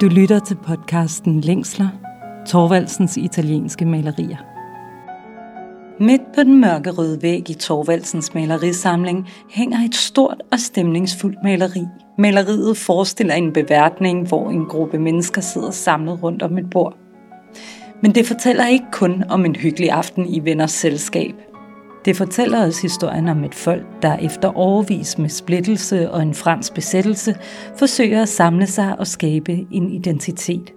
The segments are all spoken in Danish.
Du lytter til podcasten Længsler, Thorvaldsens italienske malerier. Midt på den mørkerøde væg i Thorvaldsens malerisamling hænger et stort og stemningsfuldt maleri. Maleriet forestiller en beværtning, hvor en gruppe mennesker sidder samlet rundt om et bord. Men det fortæller ikke kun om en hyggelig aften i venners selskab. Det fortæller os historien om et folk, der efter årevis med splittelse og en fransk besættelse, forsøger at samle sig og skabe en identitet.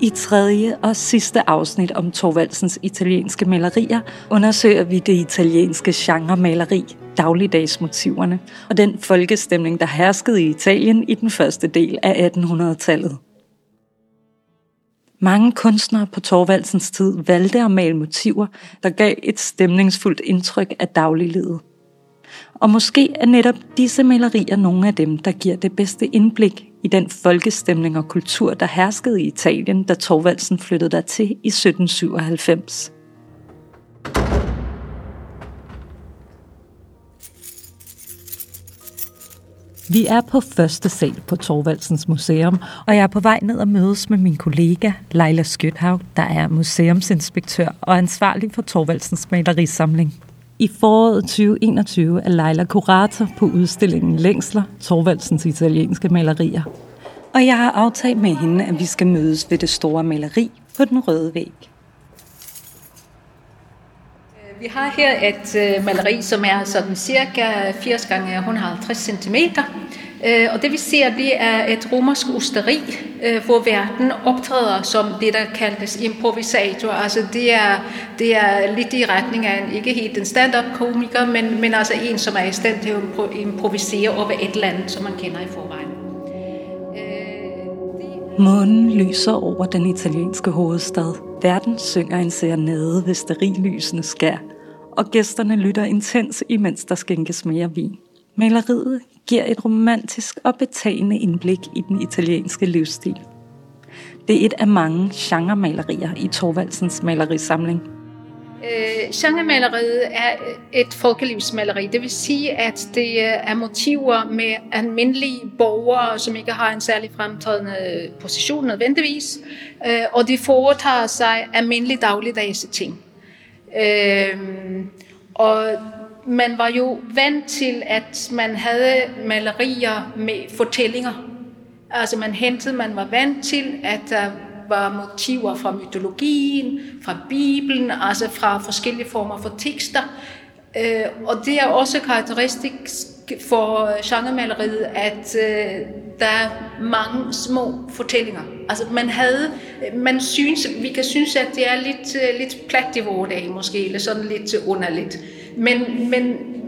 I tredje og sidste afsnit om Thorvaldsens italienske malerier undersøger vi det italienske genremaleri, dagligdagsmotiverne og den folkestemning, der herskede i Italien i den første del af 1800-tallet. Mange kunstnere på Thorvaldsens tid valgte at male motiver, der gav et stemningsfuldt indtryk af dagliglivet. Og måske er netop disse malerier nogle af dem, der giver det bedste indblik i den folkestemning og kultur, der herskede i Italien, da Thorvaldsen flyttede dertil i 1797. Vi er på første sal på Thorvaldsens Museum, og jeg er på vej ned og mødes med min kollega Leila Skytthaug, der er museumsinspektør og ansvarlig for Thorvaldsens malerisamling. I foråret 2021 er Leila kurator på udstillingen Længsler, Thorvaldsens italienske malerier. Og jeg har aftalt med hende, at vi skal mødes ved det store maleri på den røde væg. Vi har her et maleri, som er sådan cirka 80 gange 150 centimeter. Og det vi ser, det er et romersk osteri, hvor verden optræder som det, der kaldes improvisator. Altså det er lidt i retning af en, ikke helt en stand-up-komiker, men altså en, som er i stand til at improvisere over et eller andet, som man kender i forvejen. Månen lyser over den italienske hovedstad. Verden synger en serenade ved sterillysene skær, og gæsterne lytter intens, imens der skænkes mere vin. Maleriet giver et romantisk og betagende indblik i den italienske livsstil. Det er et af mange genremalerier i Thorvaldsens malerisamling. Genremaleriet er et folkelivsmaleri, det vil sige, at det er motiver med almindelige borgere, som ikke har en særlig fremtrædende position nødvendigvis, og de foretager sig almindelige dagligdags ting. Og man var jo vant til, at man havde malerier med fortællinger. Altså man var vant til, at der var motiver fra mytologien, fra Bibelen, altså fra forskellige former for tekster. Og det er også karakteristisk for genremaleriet, at der er mange små fortællinger. Altså vi kan synes, at det er lidt plat i vore dage måske, eller sådan lidt underligt. Men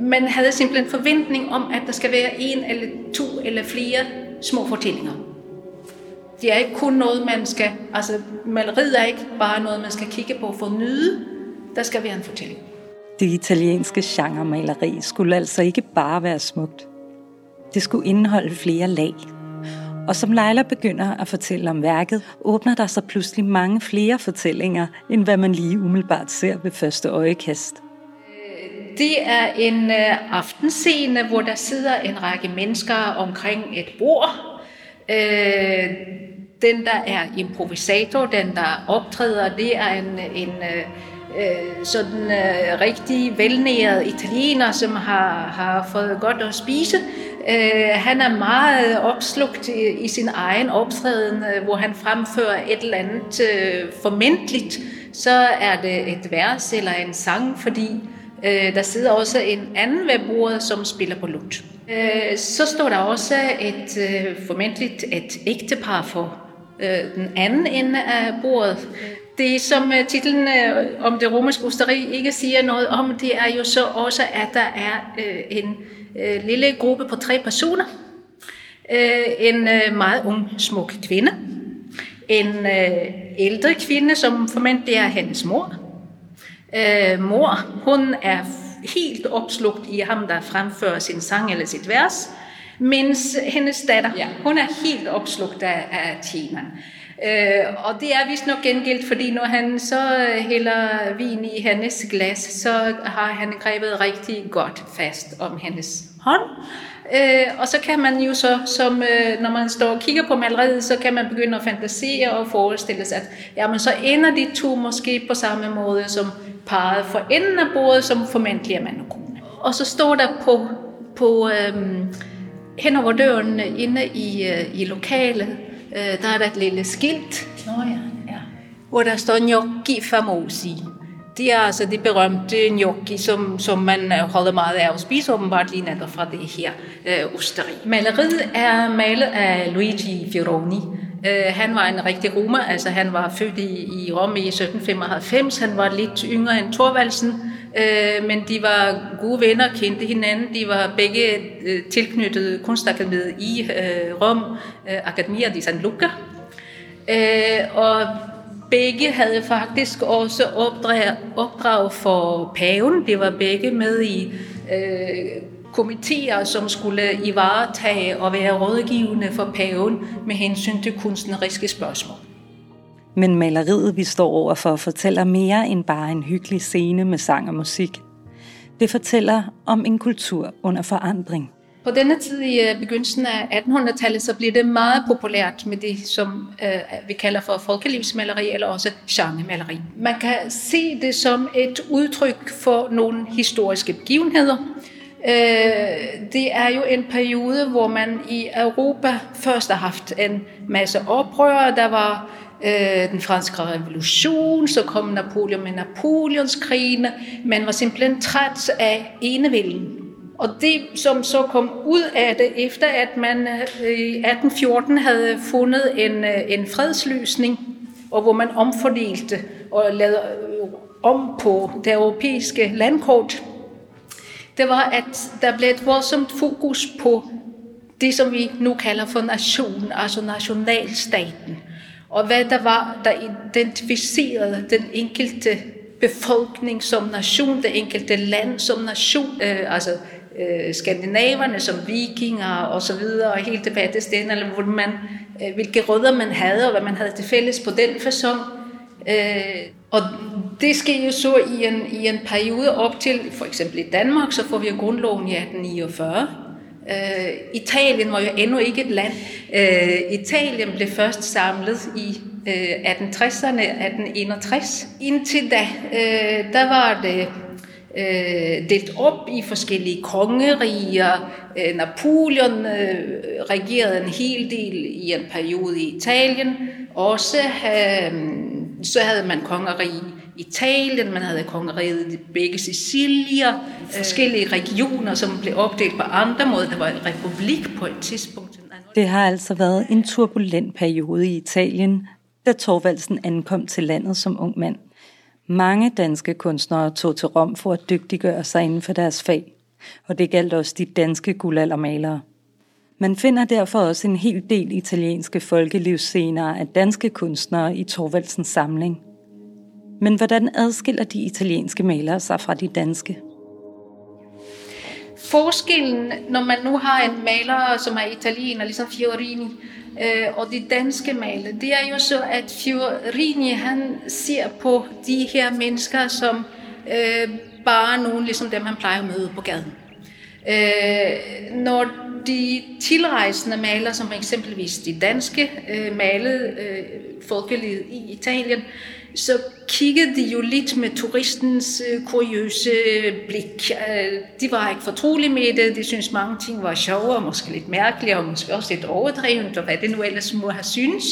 man havde simpelthen en forventning om, at der skal være en eller to eller flere små fortællinger. Det er ikke kun noget, maleriet er ikke bare noget, man skal kigge på for at nyde. Der skal være en fortælling. Det italienske genremaleri skulle altså ikke bare være smukt. Det skulle indeholde flere lag. Og som Leila begynder at fortælle om værket, åbner der sig pludselig mange flere fortællinger, end hvad man lige umiddelbart ser ved første øjekast. Det er en aftenscene, hvor der sidder en række mennesker omkring et bord. Den, der er improvisator, den, der optræder, det er en rigtig velnæret italiener, som har fået godt at spise. Han er meget opslugt i sin egen optræden, hvor han fremfører et eller andet formentligt. Så er det et vers eller en sang, fordi der sidder også en anden ved bordet, som spiller på lut. Så står der også formentlig et ægtepar for den anden ende af bordet. Det, som titlen om det romerske osteri ikke siger noget om, det er jo så også, at der er en lille gruppe på 3 personer. En meget ung, smuk kvinde. En ældre kvinde, som formentlig er hendes mor. Mor, hun er helt opslugt i ham, der fremfører sin sang eller sit vers, mens hendes datter, hun er helt opslugt af tjeneren. Og det er vist nok gengældt, fordi når han så hælder vin i hendes glas, så har han grebet rigtig godt fast om hendes hånd. Og så kan man jo så, som, når man står og kigger på maleriet, så kan man begynde at fantasere og forestille sig, at jamen, så ender de to måske på samme måde som parret for enden af bordet, som formentlig er mand og kone. Og så står der på hen over døren inde i lokalet, der er der et lille skilt, hvor der står gnocchi famosi. Det er altså de berømte gnocchi, som man holder meget af at spise, åbenbart lige netop fra det her osteri. Maleriet er malet af Luigi Fioroni. Han var en rigtig romer, altså han var født i Rom i 1795. Han var lidt yngre end Thorvaldsen, men de var gode venner, kendte hinanden. De var begge tilknyttet kunstakademiet i Rom, Accademia di San Luca. Og begge havde faktisk også opdrag for paven. Det var begge med i komiteer, som skulle ivaretage og være rådgivende for paven med hensyn til kunstneriske spørgsmål. Men maleriet, vi står overfor, fortæller mere end bare en hyggelig scene med sang og musik. Det fortæller om en kultur under forandring. På denne tid i begyndelsen af 1800-tallet, så blev det meget populært med det, som vi kalder for folkelivsmaleri eller også genremaleri. Man kan se det som et udtryk for nogle historiske begivenheder. Det er jo en periode, hvor man i Europa først har haft en masse oprør. Der var den franske revolution, så kom Napoleon med Napoleonskrigene. Man var simpelthen træt af enevælden. Og det, som så kom ud af det, efter at man i 1814 havde fundet en fredsløsning, og hvor man omfordelte og lavede om på det europæiske landkort, det var, at der blev et voldsomt fokus på det, som vi nu kalder for nationen, altså nationalstaten, og hvad der var, der identificerede den enkelte befolkning som nation, det enkelte land som nation, altså skandinaverne som vikinger og så videre, og helt tilbage til stedet, eller hvor man, hvilke rødder man havde, og hvad man havde til fælles på den facon. Og det sker jo så i en periode op til, for eksempel i Danmark, så får vi jo grundloven i 1849. Italien var jo endnu ikke et land. Italien blev først samlet i 1860'erne, 1861. Indtil da, der var det delt op i forskellige kongeriger. Napoleon regerede en hel del i en periode i Italien. Også så havde man kongerige i Italien, man havde kongeriget i begge Sicilier, forskellige regioner, som blev opdelt på andre måder. Der var en republik på et tidspunkt. Det har altså været en turbulent periode i Italien, da Thorvaldsen ankom til landet som ung mand. Mange danske kunstnere tog til Rom for at dygtiggøre sig inden for deres fag, og det galt også de danske guldaldermalere. Man finder derfor også en hel del italienske folkelivsscener af danske kunstnere i Thorvaldsens samling. Men hvordan adskiller de italienske malere sig fra de danske? Forskellen, når man nu har en maler, som er italiener, ligesom Fiorini, og de danske malere, det er jo så, at Fiorini, han ser på de her mennesker som bare nogen, ligesom dem, han plejer at møde på gaden. Når de tilrejsende maler, som eksempelvis de danske, malede folkelivet i Italien, så kiggede de jo lidt med turistens kuriøse blik. De var ikke fortrolige med det, de syntes mange ting var sjove og måske lidt mærkelige og måske også lidt overdrevent, og hvad det nu ellers må have synes.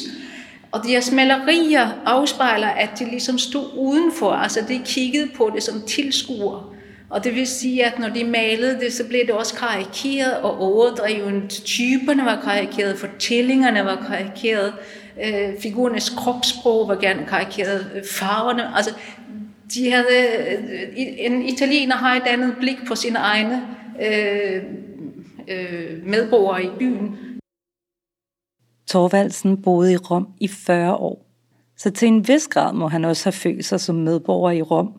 Og deres malerier afspejler, at de ligesom stod udenfor, altså de kiggede på det som tilskuere. Og det vil sige, at når de malede det, så blev det også karikeret og overdrevet. Typerne var karikeret, fortællingerne var karikeret, figurernes kropssprog var gerne karikeret, farverne. Altså, de havde, en italiener har et andet blik på sine egne medborgere i byen. Thorvaldsen boede i Rom i 40 år, så til en vis grad må han også have følt sig som medborger i Rom.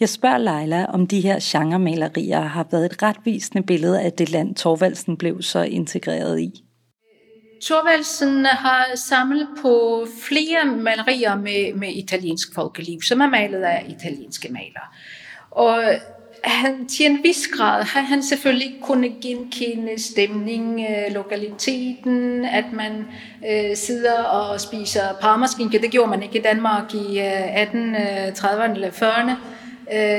Jeg spørger Leila, om de her genremalerier har været et retvisende billede af det land, Thorvaldsen blev så integreret i. Thorvaldsen har samlet på flere malerier med italiensk folkeliv, som er malet af italienske malere. Og han til en vis grad har han selvfølgelig kunne genkende stemningen, lokaliteten, at man sidder og spiser parmaskinke. Det gjorde man ikke i Danmark i 1830'erne eller 40'erne.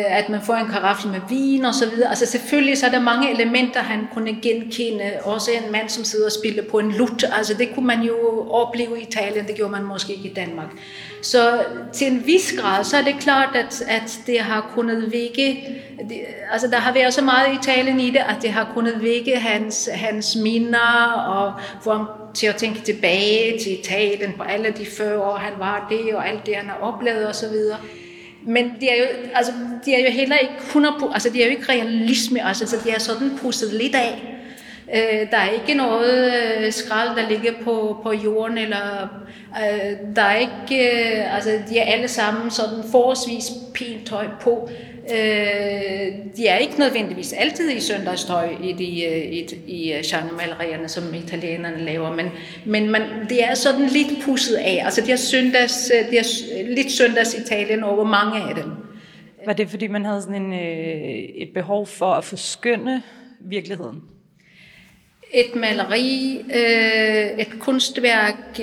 At man får en karaffe med vin og så videre. Altså selvfølgelig så er der mange elementer, han kunne genkende. Også en mand, som sidder og spiller på en lut. Altså det kunne man jo opleve i Italien, det gjorde man måske ikke i Danmark. Så til en vis grad, så er det klart, at det har kunnet vække, altså der har været så meget i Italien i det, at det har kunnet vække hans minder og få ham til at tænke tilbage til Italien på alle de 40 år, han var det og alt det, han har oplevet og så videre. Men det er jo, altså, de er jo heller ikke 100%, altså det er jo ikke realisme, altså det er sådan pusset lidt af. Der er ikke noget skrald, der ligger på jorden, eller der er ikke, altså de er alle sammen sådan forholdsvis pænt tøj på. De er ikke nødvendigvis altid i søndagstøj i genremalerierne, som italienerne laver, men det er sådan lidt pusset af. Altså det er lidt søndags Italien over mange af dem. Var det fordi man havde sådan et behov for at forskønne virkeligheden? Et maleri, et kunstværk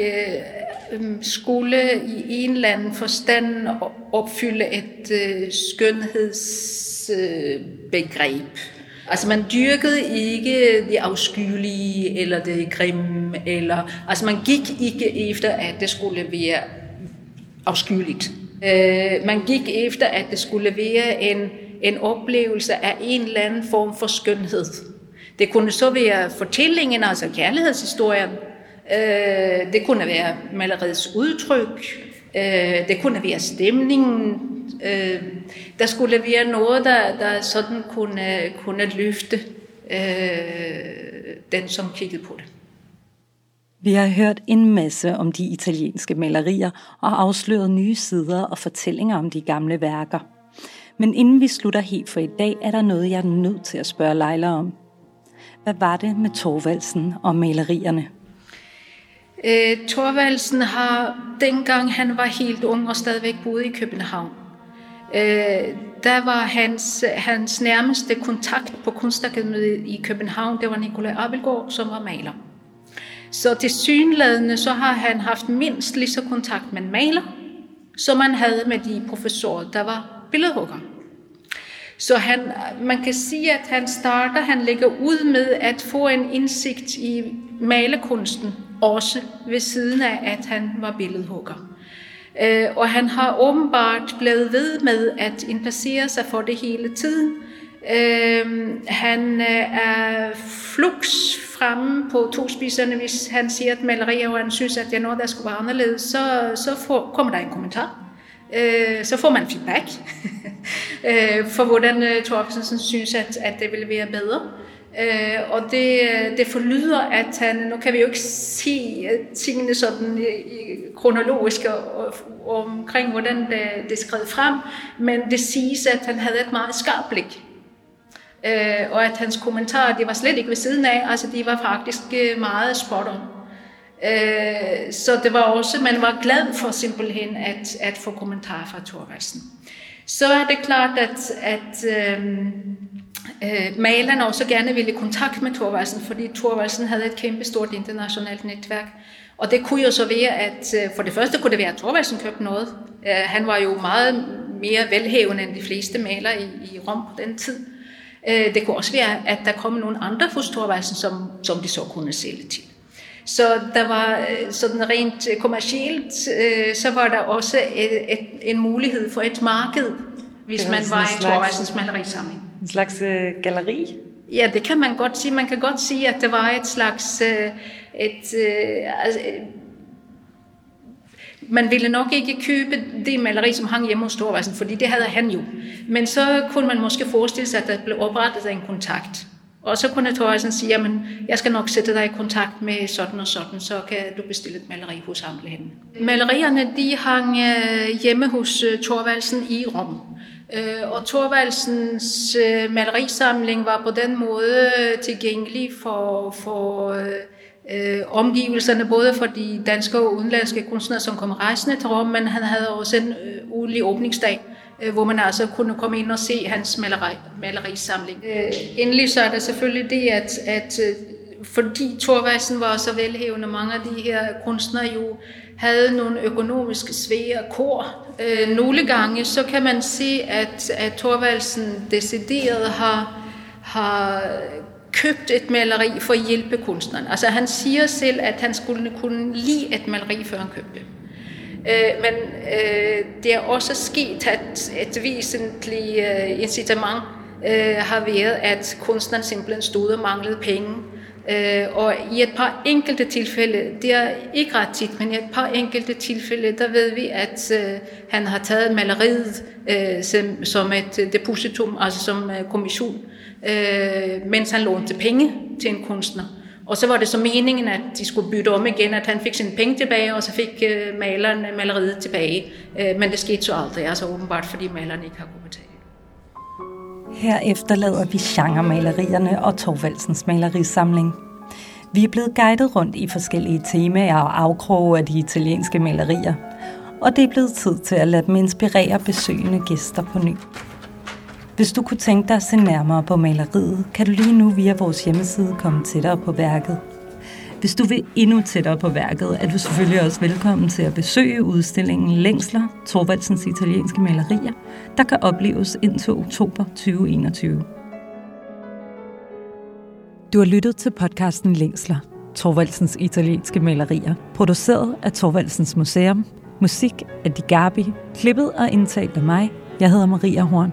skulle i en eller anden forstand opfylde et skønhedsbegreb. Altså man dyrkede ikke det afskyelige eller det grimme, eller altså man gik ikke efter, at det skulle være afskyeligt. Man gik efter, at det skulle være en oplevelse af en eller anden form for skønhed. Det kunne så være fortællingen, altså kærlighedshistorien. Det kunne være maleriets udtryk. Det kunne være stemningen. Der skulle være noget, der sådan kunne løfte den, som kiggede på det. Vi har hørt en masse om de italienske malerier og afsløret nye sider og fortællinger om de gamle værker. Men inden vi slutter helt for i dag, er der noget, jeg er nødt til at spørge Leila om. Hvad var det med Thorvaldsen og malerierne? Thorvaldsen har, dengang han var helt ung og stadigvæk boede i København, der var hans nærmeste kontakt på Kunstakademiet i København, det var Nikolaj Abildgaard, som var maler. Så tilsyneladende så har han haft mindst lige så kontakt med en maler, som han havde med de professorer, der var billedhuggere. Så man kan sige, at han lægger ud med at få en indsigt i malekunsten, også ved siden af, at han var billedhugger. Og han har åbenbart blevet ved med at interessere sig for det hele tiden. Han er fluks fremme på tospiserne, hvis han siger, at malerier, og han synes, at det er noget, der skulle være anderledes, så kommer der en kommentar. Så får man feedback for, hvordan Thorvaldsen synes, at det ville være bedre. Og det forlyder, at han, nu kan vi jo ikke se tingene sådan kronologisk omkring, hvordan det skred frem, men det siges, at han havde et meget skarpt blik. Og at hans kommentarer, det var slet ikke ved siden af, altså de var faktisk meget spot on. Så det var også, man var glad for simpelthen at få kommentarer fra Thorvaldsen. Så er det klart, at malerne også gerne ville i kontakt med Thorvaldsen, fordi Thorvaldsen havde et kæmpe stort internationalt netværk. Og det kunne jo så være, at for det første kunne det være, at Thorvaldsen købte noget. Han var jo meget mere velhævende end de fleste malere i Rom på den tid. Det kunne også være, at der kom nogle andre hos Thorvaldsen, som de så kunne sælge til. Så der var sådan rent kommercielt, så var der også en mulighed for et marked, hvis man var i Thorvaldsens malerisamling. En slags galleri? Ja, det kan man godt sige. Man kan godt sige, at det var et slags... man ville nok ikke købe det maleri, som hang hjemme hos Thorvaldsen, fordi det havde han jo. Men så kunne man måske forestille sig, at der blev oprettet en kontakt. Og så kunne Thorvaldsen sige, jamen, jeg skal nok sætte dig i kontakt med sådan og sådan, så kan du bestille et maleri hos ham eller hende. Malerierne, de hang hjemme hos Thorvaldsen i Rom. Og Thorvaldsens malerisamling var på den måde tilgængelig for omgivelserne, både for de danske og udenlandske kunstnere, som kom rejsende til Rom, men han havde også en ugenlig åbningsdag, hvor man altså kunne komme ind og se hans malerisamling. Endelig så er der selvfølgelig det, at fordi Thorvaldsen var så velhævende, mange af de her kunstnere jo havde nogle økonomiske svære kår. Nogle gange så kan man se, at Thorvaldsen decideret har købt et maleri for at hjælpe kunstneren. Altså han siger selv, at han skulle kunne lide et maleri, før han købte. Men det er også sket, at et væsentligt incitament har været, at kunstneren simpelthen stod og manglede penge. Og i et par enkelte tilfælde, det er ikke ret tit, men i et par enkelte tilfælde, der ved vi, at han har taget maleriet som et depositum, altså som kommission, mens han lånte penge til en kunstner. Og så var det så meningen, at de skulle bytte om igen, at han fik sine penge tilbage, og så fik maleren maleriet tilbage. Men det skete så aldrig, altså åbenbart, fordi maleren ikke har kunnet betale. Her efterlader vi genremalerierne og Thorvaldsens malerisamling. Vi er blevet guidet rundt i forskellige temaer og afkroge af de italienske malerier. Og det er blevet tid til at lade dem inspirere besøgende gæster på ny. Hvis du kunne tænke dig at se nærmere på maleriet, kan du lige nu via vores hjemmeside komme tættere på værket. Hvis du vil endnu tættere på værket, er du selvfølgelig også velkommen til at besøge udstillingen Længsler, Thorvaldsens italienske malerier, der kan opleves indtil oktober 2021. Du har lyttet til podcasten Længsler, Thorvaldsens italienske malerier, produceret af Thorvaldsens Museum, musik af Digabi, klippet og indtalt af mig. Jeg hedder Maria Horn.